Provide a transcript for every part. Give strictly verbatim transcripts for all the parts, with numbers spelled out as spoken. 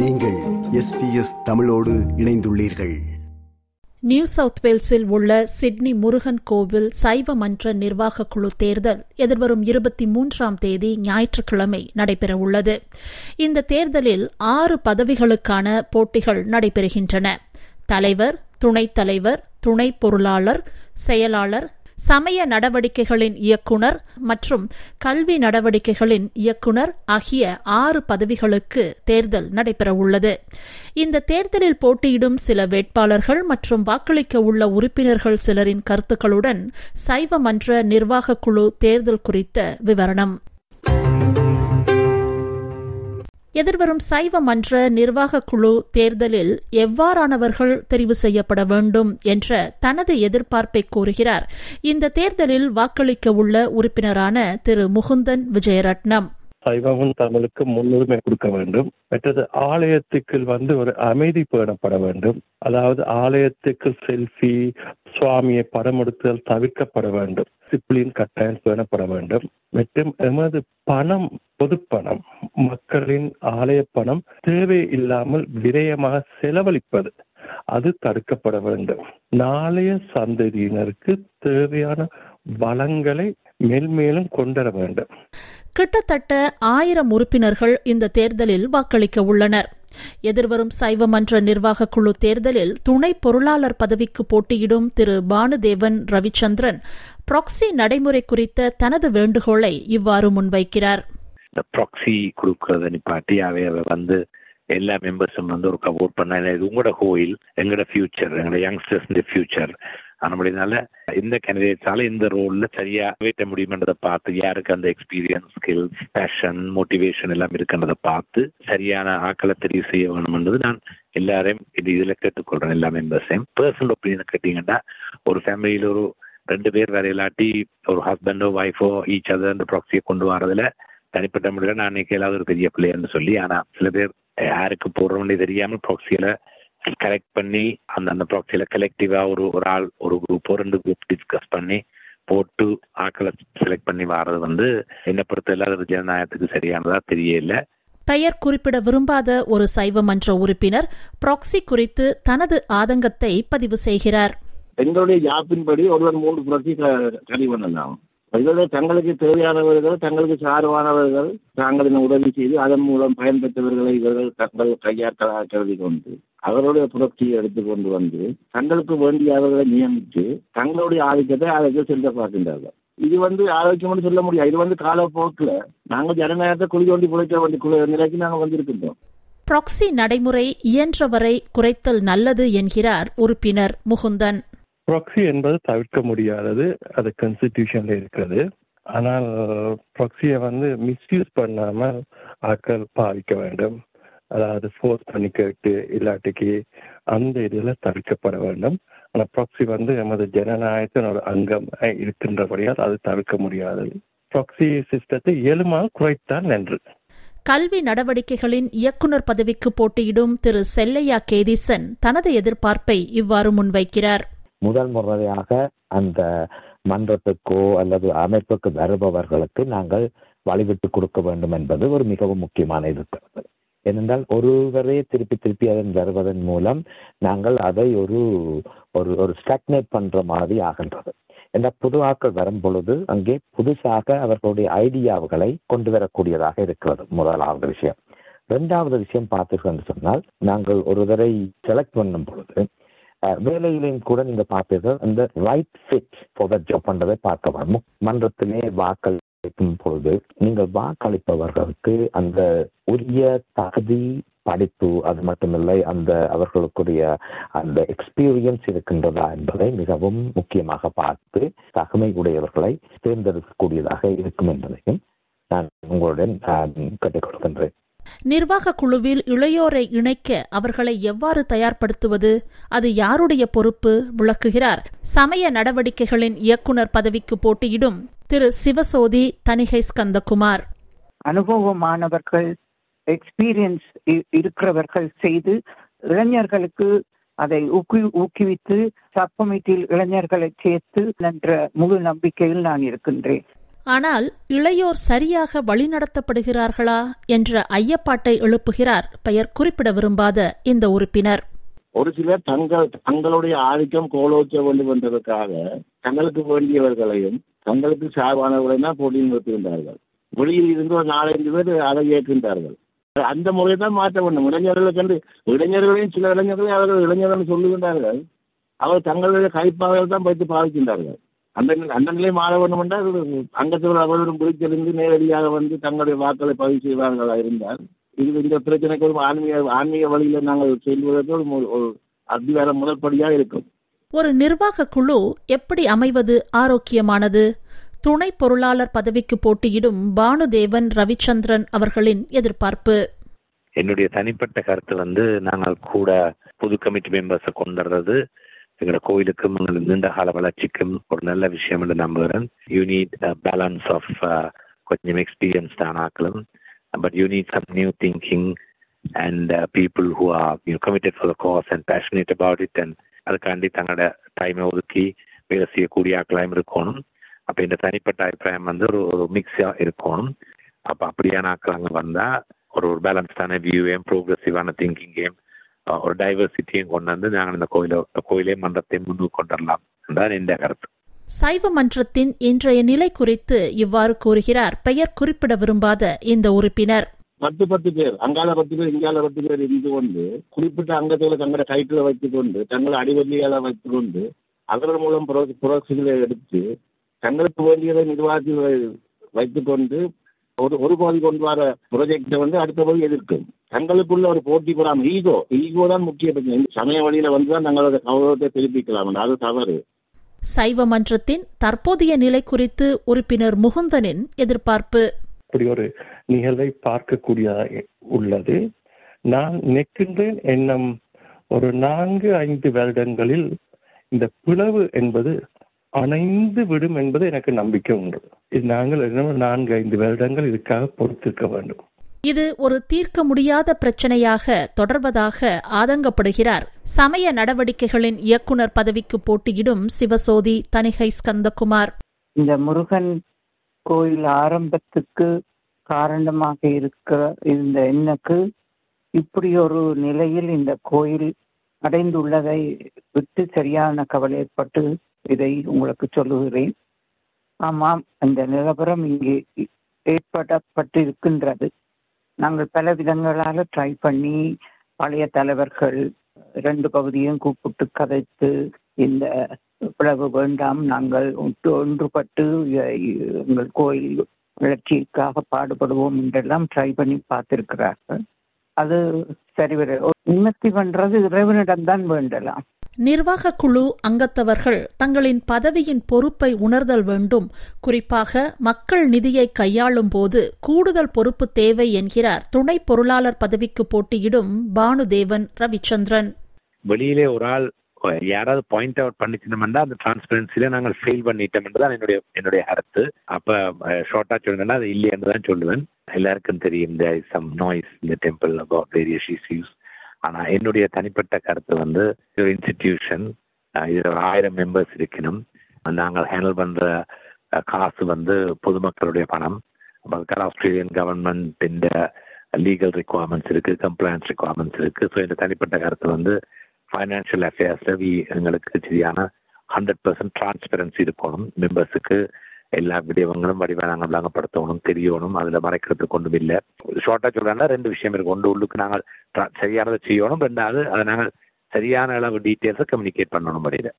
நீங்கள் S B S தமிழோடு இணைந்துள்ளீர்கள். நியூ சவுத் வேல்ஸில் உள்ள சிட்னி முருகன் கோவில் சைவ மன்ற நிர்வாக குழு தேர்தல் எதிர்வரும் இருபத்தி மூன்றாம் தேதி ஞாயிற்றுக்கிழமை நடைபெறவுள்ளது. இந்த தேர்தலில் ஆறு பதவிகளுக்கான போட்டிகள் நடைபெறுகின்றன. தலைவர், துணைத் தலைவர், துணை பொருளாளர், செயலாளர், சமய நடவடிக்கைகளின் இயக்குநர் மற்றும் கல்வி நடவடிக்கைகளின் இயக்குநர் ஆகிய ஆறு பதவிகளுக்கு தேர்தல் நடைபெறவுள்ளது. இந்த தேர்தலில் போட்டியிடும் சில வேட்பாளர்கள் மற்றும் வாக்களிக்க உள்ள உறுப்பினர்கள் சிலரின் கருத்துக்களுடன் சைவ மன்ற நிர்வாக குழு தேர்தல் குறித்த விவரணம். எதிர்வரும் சைவ மன்ற நிர்வாகக் குழு தேர்தலில் எவ்வாறானவர்கள் தெரிவு செய்யப்பட வேண்டும் என்ற தனது எதிர்பார்ப்பை கூறுகிறார் இந்த தேர்தலில் வாக்களிக்க உள்ள உறுப்பினரான திரு முகுந்தன் விஜயரட்னம். சைவமும் தமிழுக்கு முன்னுரிமை கொடுக்க வேண்டும். மற்றது ஆலயத்துக்கு வந்து ஒரு அமைதி பேணப்பட வேண்டும். அதாவது ஆலயத்துக்கு செல்ஃபி, சுவாமியை படம் எடுத்தல் தவிர்க்கப்பட வேண்டும். டிசிப்ளின் கட்டாயம் பேணப்பட வேண்டும். மற்றும் எமது பணம், பொதுப்பணம், மக்களின் ஆலய பணம் தேவை இல்லாமல் விரயமாக செலவழிப்பது அது தடுக்கப்பட வேண்டும். நாளைய சந்ததியினருக்கு தேவையான வளங்களை மேல்மேலும் கொண்டர வேண்டும். கிட்டத்தட்ட ஆயிரம் உறுப்பினர்கள் இந்த தேர்தலில் வாக்களிக்க உள்ளனர். எதிர்வரும் சைவ மன்ற நிர்வாக குழு தேர்தலில் துணை பொருளாளர் பதவிக்கு போட்டியிடும் திரு பானு தேவன் ரவிச்சந்திரன் ப்ராக்சி நடைமுறை குறித்த தனது வேண்டுகோளை இவ்வாறு முன்வைக்கிறார். இந்த ப்ராக்சி கொடுக்கறத நிப்பாட்டி அவையவை வந்து எல்லா மெம்பர்ஸும் வந்து ஒரு கவோட் பண்ண உங்களோட கோயில், எங்களோட ஃபியூச்சர், எங்களோட யங்ஸ்டர்ஸ் ஃபியூச்சர், அதனால இந்த கேண்டிடேட்ஸால இந்த ரோல்ல சரியா வேட்ட முடியும்ன்றதை பார்த்து, யாருக்கு அந்த எக்ஸ்பீரியன்ஸ், ஸ்கில்ஸ், பேஷன், மோட்டிவேஷன் எல்லாம் இருக்குன்றதை பார்த்து சரியான ஆக்களை தெரிவு செய்ய வேணும்ன்றது நான் எல்லாரையும் இதுல கேட்டுக்கொள்றேன். எல்லா மெம்பர்ஸையும் பர்சனல் ஒப்பீனியன் கேட்டீங்கன்னா, ஒரு ஃபேமிலியில ஒரு ரெண்டு பேர் வேற இல்லாட்டி ஒரு ஹஸ்பண்டோ ஒய்ஃபோ ஈச் அதர் அந்த ப்ராக்சியை கொண்டு வரதுல தனிப்பட்ட முறையில் நான் இன்னைக்கு ஏதாவது ஒரு பெரிய பிள்ளையன்னு சொல்லி, ஆனா சில பேர் யாருக்கு போடுறோம்னே தெரியாமல் ப்ராக்சியில கலெக்ட் பண்ணி அந்த ப்ராக்சியில கலெக்டிவா ஒரு ஒரு ஆள் ஒரு குரூப்போ ரெண்டு குரூப் டிஸ்கஸ் பண்ணி போட்டு ஆக்களை செலக்ட் பண்ணி வர்றது வந்து என்னை பொறுத்த எல்லாரும் ஜனநாயகத்துக்கு சரியானதா தெரியல. பெயர் குறிப்பிட விரும்பாத ஒரு சைவ மன்ற உறுப்பினர் ப்ராக்சி குறித்து தனது ஆதங்கத்தை பதிவு செய்கிறார். எங்களுடைய ஜாப்பின்படி ஒருவர் மூன்று ப்ராக்சி சரி பண்ணலாம். தங்களுக்கு தேவையானவர்கள், தங்களுக்கு சார்பானவர்கள் தாங்களின் உதவி செய்து அதன் மூலம் பயன்பெற்றவர்களை இவர்கள் தங்கள் கையாற்றலாக கருதி கொண்டு அவருடைய புரட்சியை எடுத்துக்கொண்டு வந்து தங்களுக்கு வேண்டிய அவர்களை நியமித்து தங்களுடைய ஆதிக்கத்தை அதற்கு செல்ல பார்க்கின்றார்கள். இது வந்து ஆரோக்கியம்னு சொல்ல முடியாது. இது வந்து காலப்போக்கில் நாங்கள் ஜனநாயகத்தை குழி தோண்டி புழைக்க வேண்டிய நிலைக்கு நாங்கள் வந்திருக்கின்றோம். ப்ராக்சி நடைமுறை இயன்றவரை குறைத்தல் நல்லது என்கிறார் உறுப்பினர் முகுந்தன். ப்ராக்சி என்பது தவிர்க்க முடியாதது, அது கான்ஸ்டிடியூஷன்ல இருக்கிறது. ஆனால் ப்ராக்சியை வந்து மிஸ்யூஸ் பண்ணாமல் ஆக்கள் பாவிக்க வேண்டும். அதாவது ஃபோர்ஸ் பண்ணி கேட்டு இல்லாட்டிக்கு அந்த இதில் தவிர்க்கப்பட வேண்டும். ஆனால் ப்ராக்சி வந்து நமது ஜனநாயகத்தினோட அங்கம் இருக்கின்றபடியால் அது தவிர்க்க முடியாதது. ப்ராக்சி சிஸ்டத்தை இயலுமால் குறைத்தான் நன்று. கல்வி நடவடிக்கைகளின் இயக்குநர் பதவிக்கு போட்டியிடும் திரு செல்லையா கேதிசன் தனது எதிர்பார்ப்பை இவ்வாறு முன்வைக்கிறார். முதல் முறையாக அந்த மன்றத்துக்கோ அல்லது அமைப்புக்கு வருபவர்களுக்கு நாங்கள் வழிவிட்டு கொடுக்க வேண்டும் என்பது ஒரு மிகவும் முக்கியமான இருக்கிறது. ஏனென்றால் ஒருவரே திருப்பி திருப்பி அதன் வருவதன் மூலம் நாங்கள் அதை ஒரு ஒரு ஸ்டாக்னேட் பண்ற மாதிரி ஆகின்றது. என்ற புது ஆக்கள் வரும் பொழுது அங்கே புதுசாக அவர்களுடைய ஐடியாவுகளை கொண்டு வரக்கூடியதாக இருக்கிறது. முதலாவது விஷயம். இரண்டாவது விஷயம் பார்த்தீர்கள் சொன்னால், நாங்கள் ஒருவரை செலக்ட் பண்ணும் பொழுது வேலையிலையும் கூட நீங்க பார்ப்பீர்கள் அந்த right fit for the job பண்றதை பார்க்க வேண்டும். மன்றத்திலே வாக்களிக்கும் பொழுது நீங்கள் வாக்களிப்பவர்களுக்கு அந்த உரிய தகுதி, படிப்பு, அது மட்டுமில்லை அந்த அவர்களுக்குரிய அந்த எக்ஸ்பீரியன்ஸ் இருக்கின்றதா என்பதை மிகவும் முக்கியமாக பார்த்து தகுமை உடையவர்களை தேர்ந்தெடுக்கக்கூடியதாக இருக்கும் என்பதையும் நான் உங்களுடன் கேட்டுக் கொடுக்கின்றேன். நிர்வாக குழுவில் இளையோரை இணைக்க அவர்களை எவ்வாறு தயார்படுத்துவது, அது யாருடைய பொறுப்பு விளக்குகிறார் சமய நடவடிக்கைகளின் இயக்குநர் பதவிக்கு போட்டியிடும் திரு சிவசோதி தணிகை ஸ்கந்தகுமார். அனுபவமானவர்கள், எக்ஸ்பீரியன்ஸ் இருக்கிறவர்கள் செய்து இளைஞர்களுக்கு அதை ஊக்குவித்து சப் கமிட்டியில் இளைஞர்களை சேர்த்து என்ற முழு நம்பிக்கையில் நான் இருக்கின்றேன். ஆனால் இளையோர் சரியாக வழிநடத்தப்படுகிறார்களா என்ற ஐயப்பாட்டை எழுப்புகிறார் பெயர் குறிப்பிட விரும்பாத இந்த உறுப்பினர். ஒரு சிலர் தங்கள் தங்களுடைய ஆதிக்கம் கோலோச்ச வேண்டும் என்பதற்காக தங்களுக்கு வேண்டியவர்களையும் தங்களுக்கு சார்பானவர்களையும் தான் போட்டியில் நிறுத்துகின்றார்கள். வெளியில் இருந்து ஒரு நாலஞ்சு பேர் அதை ஏற்கின்றார்கள். அந்த முறையை தான் மாற்ற வேண்டும். இளைஞர்களை கண்டு இளைஞர்களையும் சில இளைஞர்களையும் அவர்கள் இளைஞர்கள் சொல்லுகின்றார்கள். அவர் தங்களுடைய கைப்பாவையில் தான் வைத்து பாதிக்கின்றார்கள். அந்த அந்த நிலையை மாற வேண்டும் என்றால் அங்கத்தவர்கள் அவர்களும் குறித்திருந்து நேரடியாக வந்து தங்களுடைய வாக்களை பதிவு செய்வார்களா இருந்தால் இது இந்த பிரச்சனைக்கு ஒரு ஆன்மீக ஆன்மீக வழியில் நாங்கள் செல்வதற்கு ஒரு அதிகாரம் முதற்படியாக இருக்கும். ஒரு நிர்வாக குழு எப்படி அமைவது ஆரோக்கியமானது? துணை பொருளாளர் பதவிக்கு போட்டியிடும் பானு தேவன் ரவிச்சந்திரன் அவர்களின் எதிர்பார்ப்பு. என்னுடைய தனிப்பட்ட கருத்து வந்து நாங்கள் கூட புது கமிட்டி மெம்பர்ஸை கொண்டுறது எங்களோட கோயிலுக்கும் எங்களது நீண்டகால வளர்ச்சிக்கும் ஒரு நல்ல விஷயம் என்று நம்புகிறேன். யூனிட் பேலன்ஸ் ஆஃப் கொஞ்சம் எக்ஸ்பீரியன்ஸ் ஆனாக்களும் but you need some new thinking and uh, people who are you know, committed for the cause and passionate about it and அதுக்காண்டி தங்களோட டைமை ஒதுக்கி வேலை செய்யக்கூடிய ஆக்களாயும் இருக்கணும். அப்போ இந்த தனிப்பட்ட அபிப்பிராயம் வந்து ஒரு ஒரு மிக்ஸாக இருக்கணும். அப்போ அப்படியான ஆக்கள் அங்கே வந்தால் ஒரு ஒரு பேலன்ஸ்டான வியூவையும் ப்ரோக்ரெசிவான திங்கிங்கையும் ஒரு டைவர்சிட்டியும் கொண்டு வந்து நாங்கள் இந்த கோயிலை கோயிலையும் மன்றத்தையும் முன்னுக்கு கொண்டு வரலாம் என்றால் இந்த கருத்து. சைவ மன்றத்தின் இன்றைய நிலை குறித்து இவ்வாறு கூறுகிறார் பெயர் குறிப்பிட விரும்பாத இந்த உறுப்பினர். பத்து பத்து பேர் அங்கால பத்து பேர் இங்கால பத்து பேர் இருந்து கொண்டு குறிப்பிட்ட அங்கத்தோடு தங்களை கைட்டில் வைத்துக் கொண்டு தங்களை அடிவதியால வைத்துக் கொண்டு அதன் மூலம் புரட்சிகளை எடுத்து தங்களுக்கு வேண்டியதை நிர்வாகத்தில் வைத்துக் கொண்டு ஒரு ஒரு பகுதி கொண்டு வர ப்ரொஜெக்டை வந்து அடுத்த பகுதி எதிர்க்கும். தங்களுக்குள்ள ஒரு போட்டி போடாமல் ஈகோ ஈகோ தான் முக்கிய பிரச்சனை. சமய வழியில வந்துதான் தங்களோட கௌரவத்தை திருப்பிக்கலாம். அது தவறு. சைவ மன்றத்தின் தற்போதைய நிலை குறித்து உறுப்பினர் முகுந்தனின் எதிர்பார்ப்பு. இப்படி ஒரு நிகழ்வை பார்க்கக்கூடிய உள்ளது. நான் நினைக்கின்றேன் என்னும் ஒரு நான்கு ஐந்து வருடங்களில் இந்த பிளவு என்பது அணைந்து விடும் என்பது எனக்கு நம்பிக்கை உண்டு. இது நாங்கள் என்ன நான்கு ஐந்து வருடங்கள் இதுக்காக பொறுத்திருக்க வேண்டும். இது ஒரு தீர்க்க முடியாத பிரச்சனையாக தொடர்வதாக ஆதங்கப்படுகிறார் சமய நடவடிக்கைகளின் இயக்குநர் பதவிக்கு போட்டியிடும் சிவசோதி தனிகை ஸ்கந்தகுமார். இந்த முருகன் கோயில் ஆரம்பத்துக்கு காரணமாக இருக்க இந்த எண்ணுக்கு இப்படி ஒரு நிலையில் இந்த கோயில் அடைந்துள்ளதை விட்டு சரியான கவலைப்பட்டு இதை உங்களுக்கு சொல்லுகிறேன். ஆமாம், அந்த நிலவரம் இங்கே ஏற்படப்பட்டிருக்கின்றது. நாங்கள் பல விதங்களால் ட்ரை பண்ணி பழைய தலைவர்கள் ரெண்டு பகுதியும் கூப்பிட்டு கதைத்து இந்த பிளவு வேண்டாம், நாங்கள் ஒன்றுபட்டு எங்கள் கோயில் வளர்ச்சிக்காக பாடுபடுவோம் என்றெல்லாம் ட்ரை பண்ணி பார்த்திருக்கிறார்கள். அது சரிவர நிமித்தி பண்றது இறைவனிடம்தான் வேண்டலாம். நிர்வாக குழு அங்கத்தவர்கள் தங்களின் பதவியின் பொறுப்பை உணர்தல் வேண்டும். குறிப்பாக மக்கள் நிதியை கையாளும் போது கூடுதல் பொறுப்பு தேவை என்கிறார் துணை பொருளாளர் பதவிக்கு போட்டியிடும் பானுதேவன் ரவிச்சந்திரன். வெளியிலே ஒரு ஆள் யாராவது பாயிண்ட் அவுட் பண்ணிச்சிருந்தோம்னா அந்த டிரான்ஸ்பரன்சில நாங்கள் ஃபெயில் பண்ணிட்டோம் என்றுதான் என்னுடைய என்னுடைய கருத்து. அப்ப ஷார்ட்டா சொல்லுங்கன்னா அது இல்லை என்றுதான் சொல்லுவேன். எல்லாருக்கும் தெரியும் சம் நாய்ஸ் இந்த டெம்பிள் அபவுட் வேரியஸ் இஷ்யூஸ். ஆனால் என்னுடைய தனிப்பட்ட கருத்து வந்து ஒரு இன்ஸ்டிடியூஷன், இதில் ஒரு ஆயிரம் மெம்பர்ஸ் இருக்கணும். நாங்கள் ஹேண்டில் பண்ணுற காசு வந்து பொதுமக்களுடைய பணம். அதுக்காக ஆஸ்திரேலியன் கவர்மெண்ட் இந்த லீகல் ரெக்குவயர்மெண்ட்ஸ் இருக்குது, கம்ப்ளைண்ட்ஸ் ரெக்குவயர்மெண்ட்ஸ் இருக்குது. ஸோ இந்த தனிப்பட்ட கருத்து வந்து ஃபைனான்ஷியல் அஃபேர்ஸில் வி எங்களுக்கு சரியான ஹண்ட்ரட் பர்சன்ட் டிரான்ஸ்பரன்சி இருக்கணும். மெம்பர்ஸுக்கு எல்லா விடயங்களும் வடிவ நாங்கள் விளங்கப்படுத்தணும், தெரியணும். அதில் மறைக்கிறதுக்கு ஒன்றும் இல்லை. ஷார்ட்டாக சொல்கிறேன்னா ரெண்டு விஷயம் இருக்குது. ஒன்று, உள்ளுக்கு நாங்கள் சரியானதை செய்யணும். ரெண்டாவது, அதை நாங்கள் சரியான அளவு டீட்டெயில்ஸை கம்யூனிகேட் பண்ணணும் வழியில்.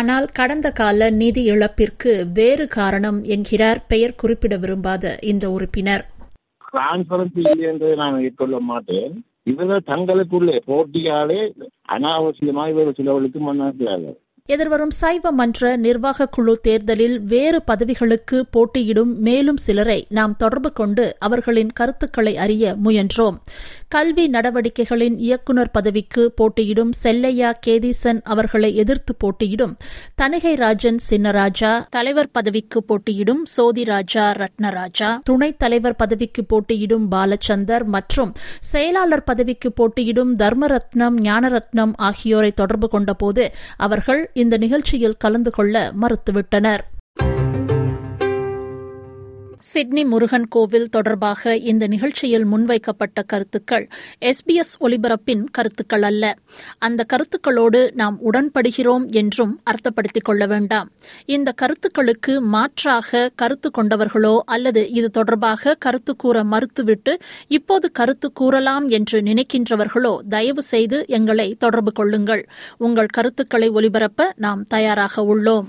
ஆனால் கடந்த கால நிதி இழப்பிற்கு வேறு காரணம் என்கிறார் பெயர் குறிப்பிட விரும்பாத இந்த உறுப்பினர். டிரான்ஸ்பரன்சி இல்லை என்று நான் ஏற்றுக்கொள்ள மாட்டேன். இவர்கள் தங்களுக்குள்ளே போட்டியாலே அனாவசியமாக இவர்கள் சிலவர்களுக்கு மன்னார்கள். எதிர்வரும் சைவ மன்ற நிர்வாக குழு தேர்தலில் வேறு பதவிகளுக்கு போட்டியிடும் மேலும் சிலரை நாம் தொடர்பு கொண்டு அவர்களின் கருத்துக்களை அறிய முயன்றோம். கல்வி நடவடிக்கைகளின் இயக்குநர் பதவிக்கு போட்டியிடும் செல்லையா கேதிசன் அவர்களை எதிர்த்து போட்டியிடும் தனிகை ராஜன் சின்னராஜா, தலைவர் பதவிக்கு போட்டியிடும் சோதிராஜா ரத்னராஜா, துணைத் தலைவர் பதவிக்கு போட்டியிடும் பாலச்சந்தர் மற்றும் செயலாளர் பதவிக்கு போட்டியிடும் தர்மரத்னம் ஞானாரத்னம் ஆகியோரை தொடர்பு கொண்டபோது அவர்கள் இந்த நிகழ்ச்சியில் கலந்து கொள்ள மறுத்துவிட்டனர். சிட்னி முருகன் கோவில் தொடர்பாக இந்த நிகழ்ச்சியில் முன்வைக்கப்பட்ட கருத்துக்கள் எஸ்பிஎஸ் ஒலிபரப்பின் கருத்துக்கள் அல்ல. அந்த கருத்துக்களோடு நாம் உடன்படுகிறோம் என்றும் அர்த்தப்படுத்திக் கொள்ள வேண்டாம். இந்த கருத்துக்களுக்கு மாற்றாக கருத்து கொண்டவர்களோ அல்லது இது தொடர்பாக கருத்து கூற மறுத்துவிட்டு இப்போது கருத்து கூறலாம் என்று நினைக்கின்றவர்களோ தயவு செய்து எங்களை தொடர்பு கொள்ளுங்கள். உங்கள் கருத்துக்களை ஒலிபரப்ப நாம் தயாராக உள்ளோம்.